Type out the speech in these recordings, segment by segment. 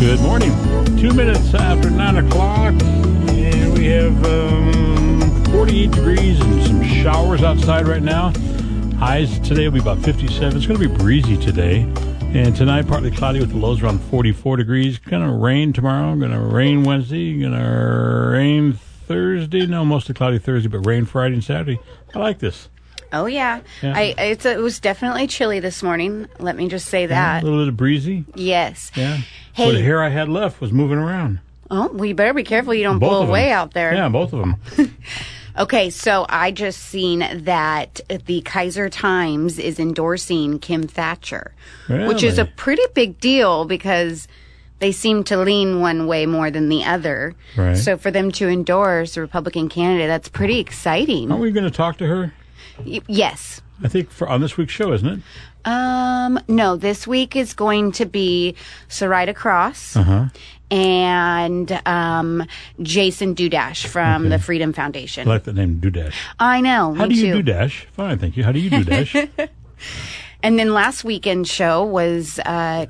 Good morning. 2 minutes after 9 o'clock, and we have 48 degrees and some showers outside right now. Highs today will be about 57. It's going to be breezy today. And tonight, partly cloudy with the lows around 44 degrees. Going to rain tomorrow. Going to rain Wednesday. Going to rain Thursday. No, mostly cloudy Thursday, but rain Friday and Saturday. I like this. Oh, yeah. It was definitely chilly this morning. Let me just say that. Yeah, a little bit breezy. Yes. Yeah. Hey. Well, the hair I had left was moving around. Oh, well, you better be careful you don't blow away out there. Yeah, both of them. Okay, so I just seen that the Kaiser Times is endorsing Kim Thatcher, really? Which is a pretty big deal because they seem to lean one way more than the other. Right. So for them to endorse a Republican candidate, that's pretty exciting. Aren't we going to talk to her? Yes. I think on this week's show, isn't it? No, this week is going to be Sarita Cross and Jason Dudash from the Freedom Foundation. I like the name Dudash. I know. How do you too. Dudash? Fine, thank you. How do you Dudash? And then last weekend's show was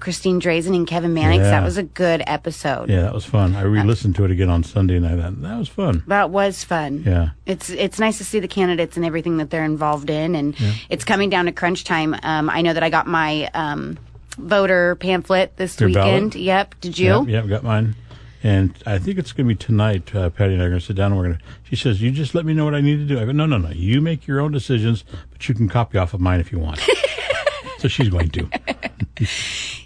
Christine Drazen and Kevin Mannix. Yeah. That was a good episode. Yeah, that was fun. I re-listened to it again on Sunday, and I thought, that was fun. That was fun. Yeah. It's nice to see the candidates and everything that they're involved in, and it's coming down to crunch time. I know that I got my voter pamphlet this weekend. Ballot? Yep. Did you? Yep, got mine. And I think it's going to be tonight. Patty and I are going to sit down. And we're going to. She says, "You just let me know what I need to do." I go, "No. You make your own decisions, but you can copy off of mine if you want." So she's going to.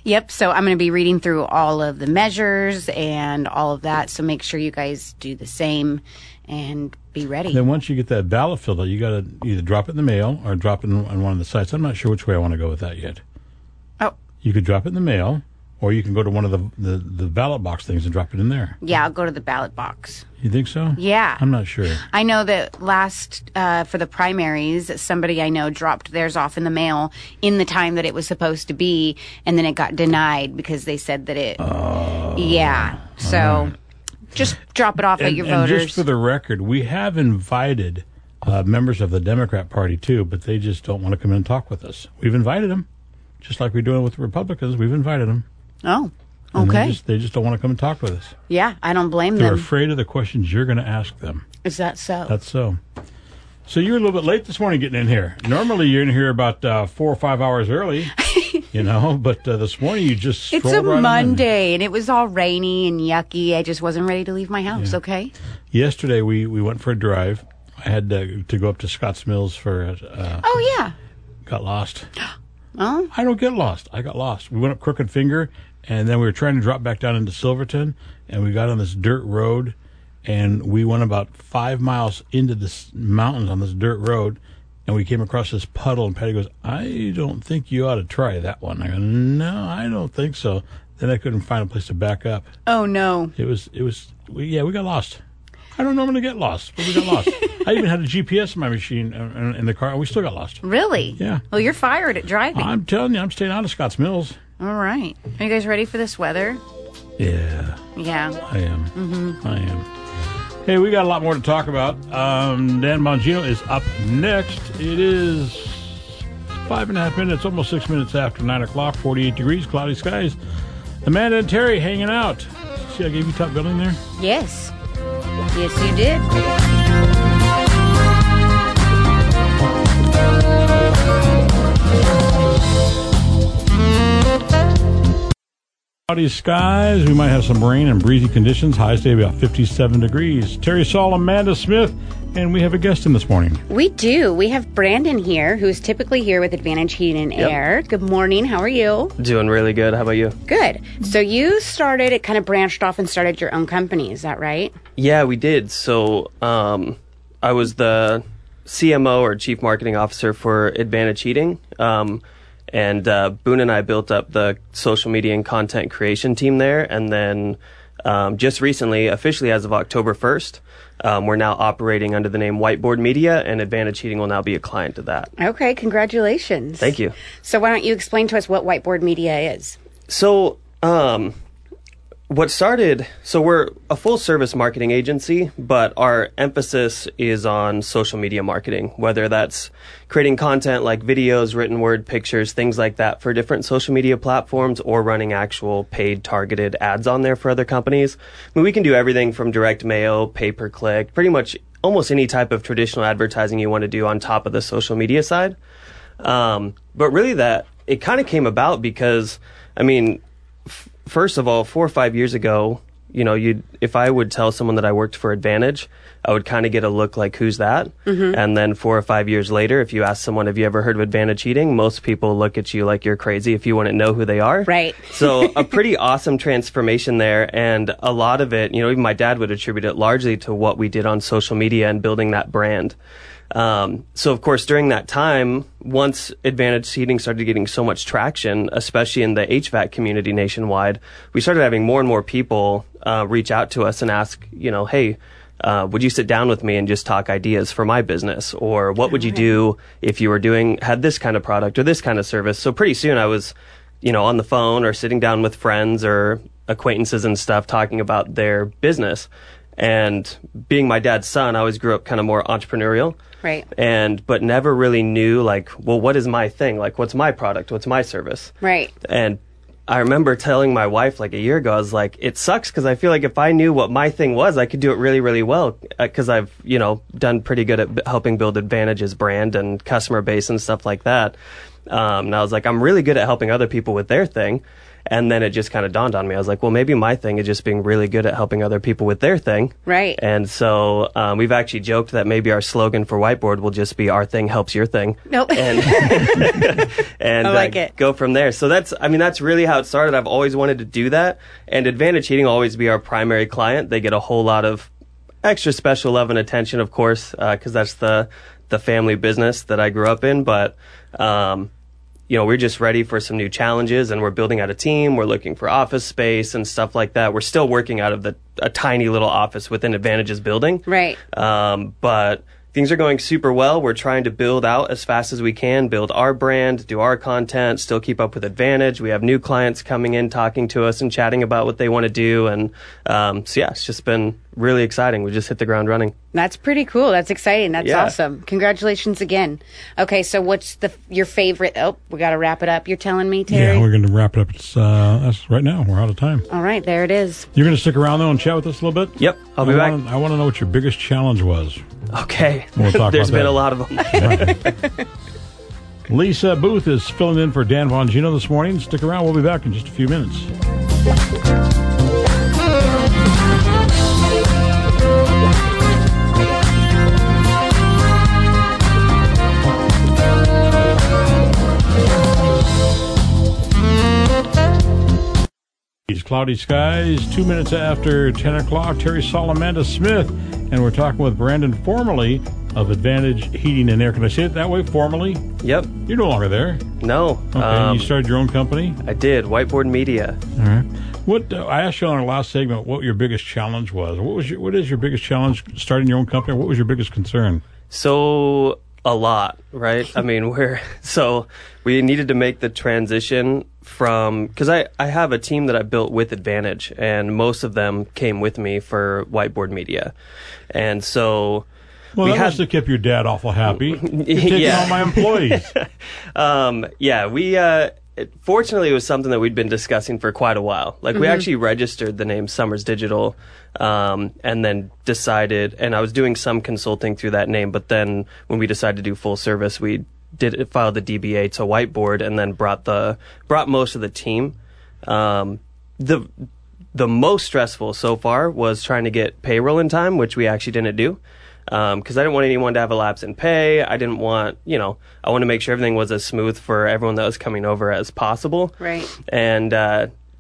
Yep. So I'm going to be reading through all of the measures and all of that. So make sure you guys do the same and be ready. And then once you get that ballot filled out, you got to either drop it in the mail or drop it on one of the sites. I'm not sure which way I want to go with that yet. Oh. You could drop it in the mail. Or you can go to one of the ballot box things and drop it in there. Yeah, I'll go to the ballot box. You think so? Yeah. I'm not sure. I know that last, for the primaries, somebody I know dropped theirs off in the mail in the time that it was supposed to be, and then it got denied because they said that it... Oh. Yeah. So, just drop it off at your voters. And just for the record, we have invited members of the Democrat Party, too, but they just don't want to come in and talk with us. We've invited them. Just like we're doing with the Republicans, we've invited them. Oh, okay. And they just don't want to come and talk with us. Yeah, I don't blame them. They're afraid of the questions you're going to ask them. Is that so? That's so. So you were a little bit late this morning getting in here. Normally you're in here about 4 or 5 hours early, but this morning you just strolled right in. It's a Monday, and it was all rainy and yucky. I just wasn't ready to leave my house, okay? Yesterday we went for a drive. I had to go up to Scotts Mills for... oh, yeah. Got lost. Oh. I don't get lost. I got lost. We went up Crooked Finger, and then we were trying to drop back down into Silverton, and we got on this dirt road, and we went about 5 miles into the mountains on this dirt road, and we came across this puddle, and Patty goes, "I don't think you ought to try that one." I go, "No, I don't think so." Then I couldn't find a place to back up. Oh, no. We got lost. I don't normally get lost, but we got lost. I even had a GPS in my machine in the car, and we still got lost. Really? Yeah. Well, you're fired at driving. I'm telling you, I'm staying out of Scotts Mills. All right. Are you guys ready for this weather? Yeah. Yeah. I am. Mm-hmm. I am. Hey, we got a lot more to talk about. Dan Bongino is up next. It is 5.5 minutes, almost 6 minutes after 9 o'clock, 48 degrees, cloudy skies. Amanda and Terry hanging out. See, I gave you top billing there? Yes. Yes, you did. Cloudy skies. We might have some rain and breezy conditions. Highs today about 57 degrees. Terry Saul, Amanda Smith, and we have a guest in this morning. We do. We have Brandon here, who is typically here with Advantage Heating and Air. Good morning. How are you? Doing really good. How about you? Good. So you started, it kind of branched off and started your own company. Is that right? Yeah, we did. So I was the CMO or Chief Marketing Officer for Advantage Heating. And Boone and I built up the social media and content creation team there. And then just recently, officially as of October 1st, we're now operating under the name Whiteboard Media, and Advantage Heating will now be a client of that. Okay, congratulations. Thank you. So why don't you explain to us what Whiteboard Media is? So what started, so we're a full-service marketing agency, but our emphasis is on social media marketing, whether that's creating content like videos, written word, pictures, things like that for different social media platforms, or running actual paid targeted ads on there for other companies. I mean, we can do everything from direct mail, pay-per-click, pretty much almost any type of traditional advertising you want to do on top of the social media side. But really that, it kind of came about because, I mean, first of all, 4 or 5 years ago, you know, if I would tell someone that I worked for Advantage, I would kind of get a look like, who's that? Mm-hmm. And then 4 or 5 years later, if you ask someone, have you ever heard of Advantage Heating? Most people look at you like you're crazy if you wouldn't know who they are. Right. So a pretty awesome transformation there. And a lot of it, you know, even my dad would attribute it largely to what we did on social media and building that brand. So of course, during that time, once Advantage Heating started getting so much traction, especially in the HVAC community nationwide, we started having more and more people reach out to us and ask, you know, hey, would you sit down with me and just talk ideas for my business? Or what would you do if you were had this kind of product or this kind of service? So pretty soon I was, you know, on the phone or sitting down with friends or acquaintances and stuff talking about their business. And being my dad's son, I always grew up kind of more entrepreneurial. Right. But never really knew, like, well, what is my thing? Like, what's my product? What's my service? Right. And I remember telling my wife, like, a year ago, I was like, it sucks because I feel like if I knew what my thing was, I could do it really, really well because I've, you know, done pretty good at helping build Advantage's brand and customer base and stuff like that. And I was like, I'm really good at helping other people with their thing. And then it just kind of dawned on me. I was like, well, maybe my thing is just being really good at helping other people with their thing. Right. And so we've actually joked that maybe our slogan for Whiteboard will just be our thing helps your thing. Nope. And I like it. Go from there. So that's really how it started. I've always wanted to do that. And Advantage Heating will always be our primary client. They get a whole lot of extra special love and attention, of course, because that's the family business that I grew up in. But you know, we're just ready for some new challenges, and we're building out a team. We're looking for office space and stuff like that. We're still working out of a tiny little office within Advantage's building. Right. But things are going super well. We're trying to build out as fast as we can, build our brand, do our content, still keep up with Advantage. We have new clients coming in, talking to us and chatting about what they want to do. And so, yeah, it's just been really exciting. We just hit the ground running. That's pretty cool. That's exciting. That's awesome. Congratulations again. Okay, so what's your favorite? Oh, we got to wrap it up. You're telling me, Terry? Yeah, we're going to wrap it up. It's us right now. We're out of time. All right, there it is. You're going to stick around though and chat with us a little bit. Yep, I'll be back. I want to know what your biggest challenge was. Okay, we'll talk there's been a lot of them. Right. Lisa Booth is filling in for Dan Bongino this morning. Stick around. We'll be back in just a few minutes. Cloudy skies, 2 minutes after 10 o'clock. Terry Sol, Amanda Smith, and we're talking with Brandon, formerly of Advantage Heating and Air. Can I say it that way, formerly? Yep. You're no longer there. No. Okay, you started your own company? I did, Whiteboard Media. All right. I asked you on our last segment what your biggest challenge was. What is your biggest challenge starting your own company? What was your biggest concern? So, a lot, right? I mean, we needed to make the transition because I have a team that I built with Advantage, and most of them came with me for Whiteboard Media. And so that must have kept your dad awful happy. You're taking all my employees. Fortunately, it was something that we'd been discussing for quite a while. Like, we actually registered the name Summers Digital, and then decided, and I was doing some consulting through that name, but then when we decided to do full service, we filed the DBA to Whiteboard, and then brought most of the team. The most stressful so far was trying to get payroll in time, which we actually didn't do. Because I didn't want anyone to have a lapse in pay. I didn't want, you know, I wanted to make sure everything was as smooth for everyone that was coming over as possible. Right. And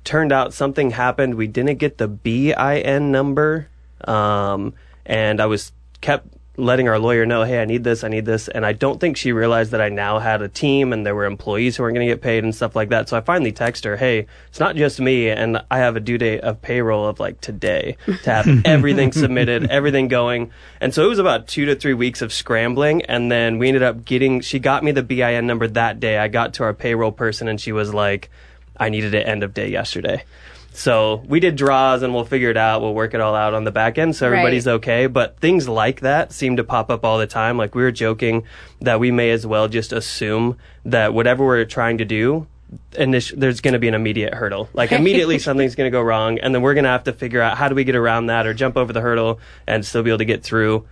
turned out something happened. We didn't get the BIN number. And I was kept letting our lawyer know, hey, I need this. And I don't think she realized that I now had a team and there were employees who weren't going to get paid and stuff like that. So I finally text her, hey, it's not just me. And I have a due date of payroll of like today to have everything submitted, everything going. And so it was about 2 to 3 weeks of scrambling. And then we ended up she got me the BIN number that day. I got to our payroll person and she was like, I needed it end of day yesterday. So we did draws, and we'll figure it out. We'll work it all out on the back end so everybody's okay. But things like that seem to pop up all the time. Like, we were joking that we may as well just assume that whatever we're trying to do, there's going to be an immediate hurdle. Like, immediately something's going to go wrong, and then we're going to have to figure out how do we get around that or jump over the hurdle and still be able to get through.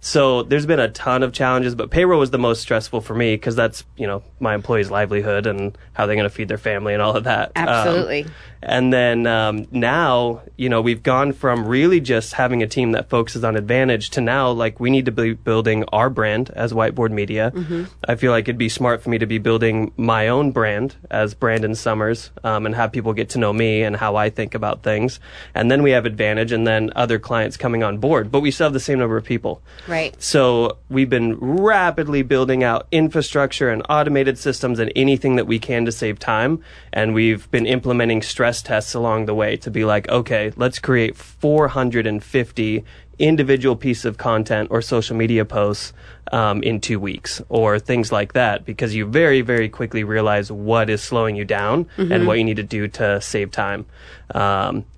So there's been a ton of challenges, but payroll was the most stressful for me because that's, you know, my employees' livelihood and how they're going to feed their family and all of that. Absolutely. And then now, you know, we've gone from really just having a team that focuses on Advantage to now, like, we need to be building our brand as Whiteboard Media. Mm-hmm. I feel like it'd be smart for me to be building my own brand as Brandon Summers and have people get to know me and how I think about things. And then we have Advantage and then other clients coming on board, but we still have the same number of people. Right. So we've been rapidly building out infrastructure and automated systems and anything that we can to save time. And we've been implementing stress tests along the way to be like, okay, let's create 450 individual pieces of content or social media posts in 2 weeks or things like that, because you very, very quickly realize what is slowing you down and what you need to do to save time.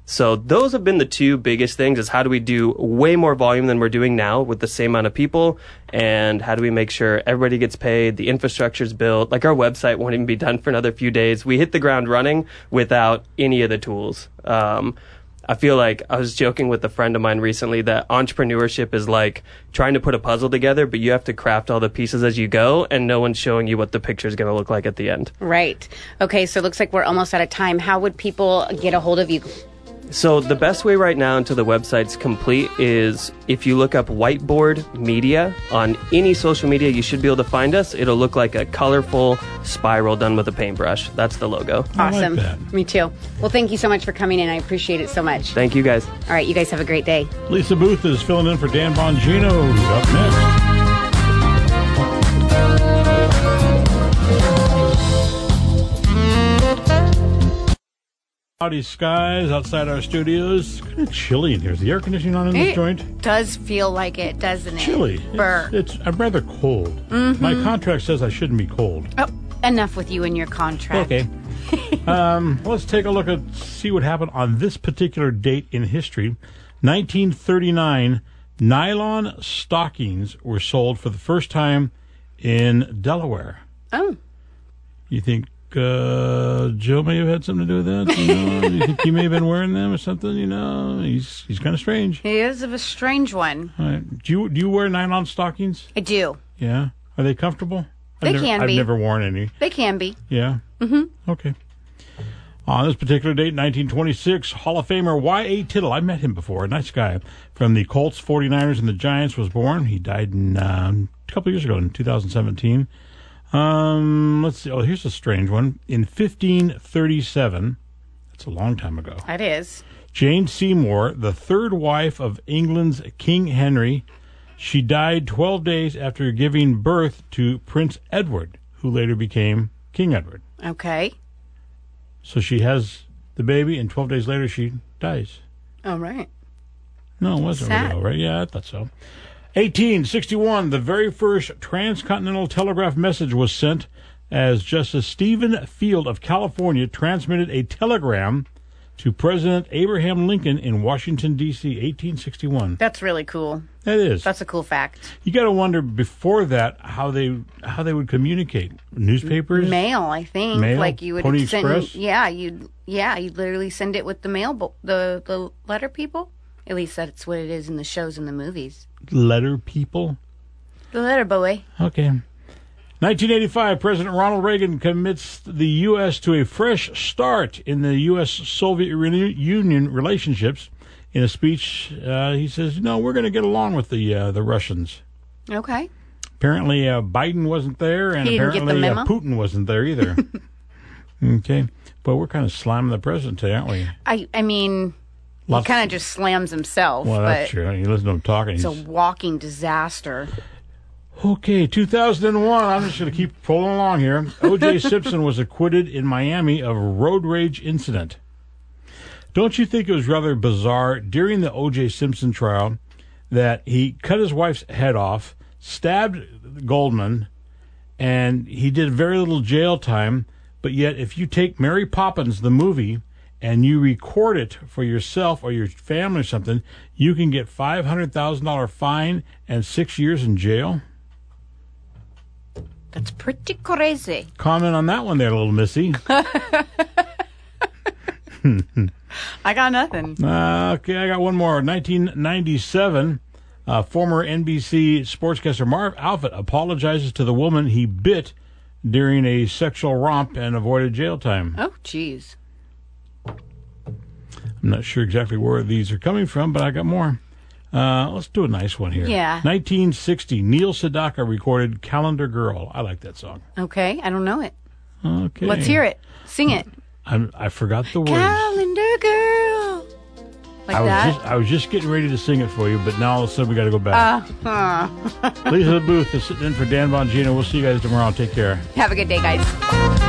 So those have been the two biggest things, is how do we do way more volume than we're doing now with the same amount of people, and how do we make sure everybody gets paid, the infrastructure's built. Like, our website won't even be done for another few days. We hit the ground running without any of the tools. I feel like I was joking with a friend of mine recently that entrepreneurship is like trying to put a puzzle together, but you have to craft all the pieces as you go, and no one's showing you what the picture is going to look like at the end. Right. Okay, so it looks like we're almost out of time. How would people get a hold of you? So the best way right now until the website's complete is if you look up Whiteboard Media on any social media, you should be able to find us. It'll look like a colorful spiral done with a paintbrush. That's the logo. Awesome. Like, me too. Well, thank you so much for coming in. I appreciate it so much. Thank you, guys. All right. You guys have a great day. Lisa Booth is filling in for Dan Bongino. Up next. Cloudy skies outside our studios. It's kind of chilly in here. Is the air conditioning on in this joint? It does feel like it, doesn't it? Chilly. Burr. I'm rather cold. Mm-hmm. My contract says I shouldn't be cold. Oh, enough with you and your contract. Okay. Let's take a look at, see what happened on this particular date in history. 1939, nylon stockings were sold for the first time in Delaware. Oh. You think Joe may have had something to do with that? You know, you think he may have been wearing them or something? You know, he's kind of strange. He is of a strange one. All right. Do you wear nylon stockings? I do. Yeah. Are they comfortable? I've never worn any. They can be. Yeah. Mm-hmm. Okay. On this particular date, 1926, Hall of Famer Y.A. Tittle, I met him before, a nice guy, from the Colts, 49ers, and the Giants, was born. He died a couple of years ago in 2017. Let's see. Oh, here's a strange one. In 1537, that's a long time ago. That is. Jane Seymour, the third wife of England's King Henry, she died 12 days after giving birth to Prince Edward, who later became King Edward. Okay. So she has the baby, and 12 days later she dies. All right. No, it wasn't really all right. Yeah, I thought so. 1861, the very first transcontinental telegraph message was sent as Justice Stephen Field of California transmitted a telegram to President Abraham Lincoln in Washington, D.C., 1861. That's really cool. That is. That's a cool fact. You got to wonder before that how they would communicate. Newspapers? Mail, I think. Mail? Like you would Pony send, Express? You'd literally send it with the mail, the letter people. At least that's what it is in the shows and the movies. Letter people? The letter boy. Okay. 1985, President Ronald Reagan commits the U.S. to a fresh start in the U.S.-Soviet Union relationships. In a speech, he says, no, we're going to get along with the Russians. Okay. Apparently, Biden wasn't there, and apparently Putin wasn't there either. Okay. But we're kind of slamming the president today, aren't we? I mean... He kind of just slams himself. Well, that's true. You listen to him talking. It's a walking disaster. Okay, 2001. I'm just going to keep pulling along here. O.J. Simpson was acquitted in Miami of a road rage incident. Don't you think it was rather bizarre during the O.J. Simpson trial that he cut his wife's head off, stabbed Goldman, and he did very little jail time, but yet if you take Mary Poppins, the movie, and you record it for yourself or your family or something, you can get $500,000 fine and 6 years in jail. That's pretty crazy. Comment on that one there, little missy. I got nothing. Okay, I got one more. 1997, former NBC sportscaster Marv Albert apologizes to the woman he bit during a sexual romp and avoided jail time. Oh, jeez. I'm not sure exactly where these are coming from, but I got more. Let's do a nice one here. Yeah. 1960, Neil Sedaka recorded Calendar Girl. I like that song. Okay, I don't know it. Okay. Let's hear it. Sing it. I forgot the words. Calendar Girl. Like that? I was just getting ready to sing it for you, but now all of a sudden we got to go back. Lisa LaBeouf is sitting in for Dan Bongino. We'll see you guys tomorrow. Take care. Have a good day, guys.